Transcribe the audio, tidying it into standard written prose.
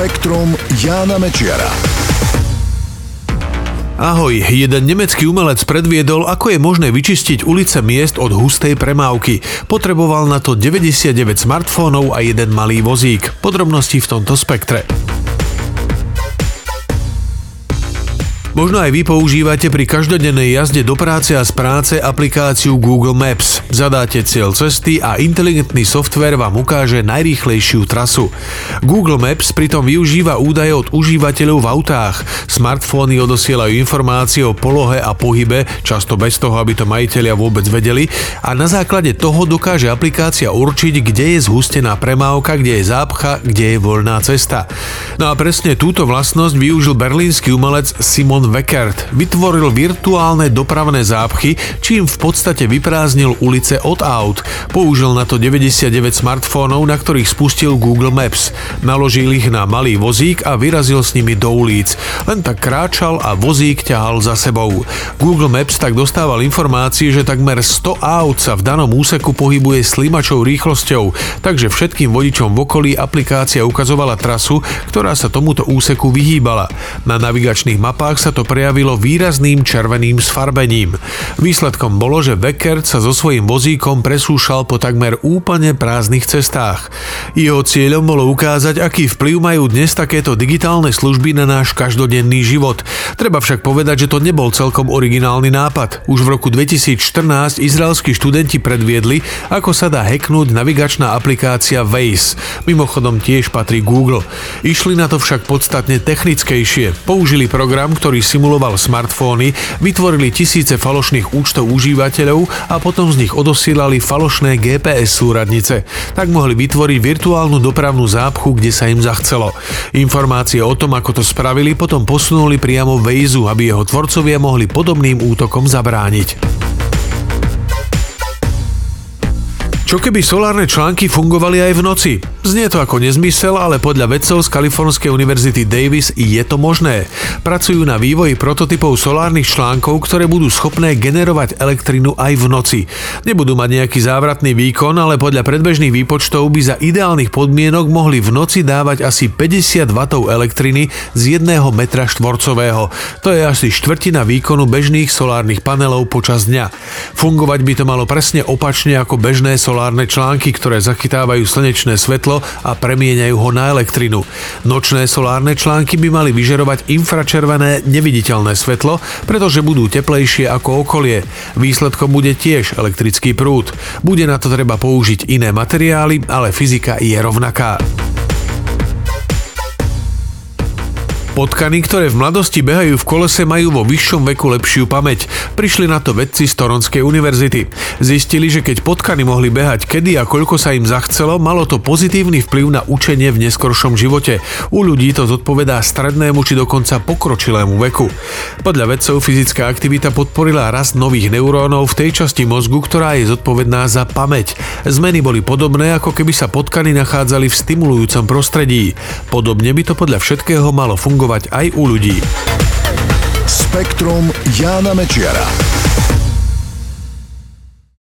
Spektrum Jána Mečiara. Ahoj, jeden nemecký umelec predviedol, ako je možné vyčistiť ulice miest od hustej premávky. Potreboval na to 99 smartfónov a jeden malý vozík. Podrobnosti v tomto spektre. Možno aj vy používate pri každodennej jazde do práce a z práce aplikáciu Google Maps. Zadáte cieľ cesty a inteligentný softvér vám ukáže najrýchlejšiu trasu. Google Maps pritom využíva údaje od užívateľov v autách. Smartfóny odosielajú informácie o polohe a pohybe, často bez toho, aby to majitelia vôbec vedeli, a na základe toho dokáže aplikácia určiť, kde je zhustená premávka, kde je zápcha, kde je voľná cesta. No a presne túto vlastnosť využil berlínsky umelec Simon Weckert. Vytvoril virtuálne dopravné zápchy, čím v podstate vyprázdnil ulice od aut. Použil na to 99 smartfónov, na ktorých spustil Google Maps. Naložil ich na malý vozík a vyrazil s nimi do ulic. Len tak kráčal a vozík ťahal za sebou. Google Maps tak dostával informácie, že takmer 100 aut sa v danom úseku pohybuje slimačou rýchlosťou, takže všetkým vodičom v okolí aplikácia ukazovala trasu, ktorá sa tomuto úseku vyhýbala. Na navigačných mapách sa to prejavilo výrazným červeným sfarbením. Výsledkom bolo, že Weckert sa so svojím vozíkom presúšal po takmer úplne prázdnych cestách. Jeho cieľom bolo ukázať, aký vplyv majú dnes takéto digitálne služby na náš každodenný život. Treba však povedať, že to nebol celkom originálny nápad. Už v roku 2014 izraelskí študenti predviedli, ako sa dá hacknúť navigačná aplikácia Waze. Mimochodom tiež patrí Google. Išli na to však podstatne technickejšie. Použili program, ktorý simuloval smartfóny, vytvorili tisíce falošných účtov užívateľov a potom z nich odosielali falošné GPS súradnice. Tak mohli vytvoriť virtuálnu dopravnú zápchu, kde sa im zachcelo. Informácie o tom, ako to spravili, potom posunuli priamo Waze, aby jeho tvorcovia mohli podobným útokom zabrániť. Čo keby solárne články fungovali aj v noci? Znie to ako nezmysel, ale podľa vedcov z Kalifornskej univerzity Davis je to možné. Pracujú na vývoji prototypov solárnych článkov, ktoré budú schopné generovať elektrinu aj v noci. Nebudú mať nejaký závratný výkon, ale podľa predbežných výpočtov by za ideálnych podmienok mohli v noci dávať asi 50 W elektriny z 1 metra štvorcového. To je asi štvrtina výkonu bežných solárnych panelov počas dňa. Fungovať by to malo presne opačne ako bežné solárne články, ktoré zachytávajú slnečné svetlo a premieňajú ho na elektrinu. Nočné solárne články by mali vyžerovať infračervené neviditeľné svetlo, pretože budú teplejšie ako okolie. Výsledkom bude tiež elektrický prúd. Bude na to treba použiť iné materiály, ale fyzika je rovnaká. Potkany, ktoré v mladosti behajú v kolese, majú vo vyššom veku lepšiu pamäť. Prišli na to vedci z Toronskej univerzity. Zistili, že keď potkany mohli behať kedy a koľko sa im zachcelo, malo to pozitívny vplyv na učenie v neskoršom živote. U ľudí to zodpovedá strednému či dokonca pokročilému veku. Podľa vedcov fyzická aktivita podporila rast nových neurónov v tej časti mozgu, ktorá je zodpovedná za pamäť. Zmeny boli podobné, ako keby sa potkany nachádzali v stimulujúcom prostredí. Podobne by to podľa všetkého malo fungovať aj u ľudí. Spektrum Jána Mečiara.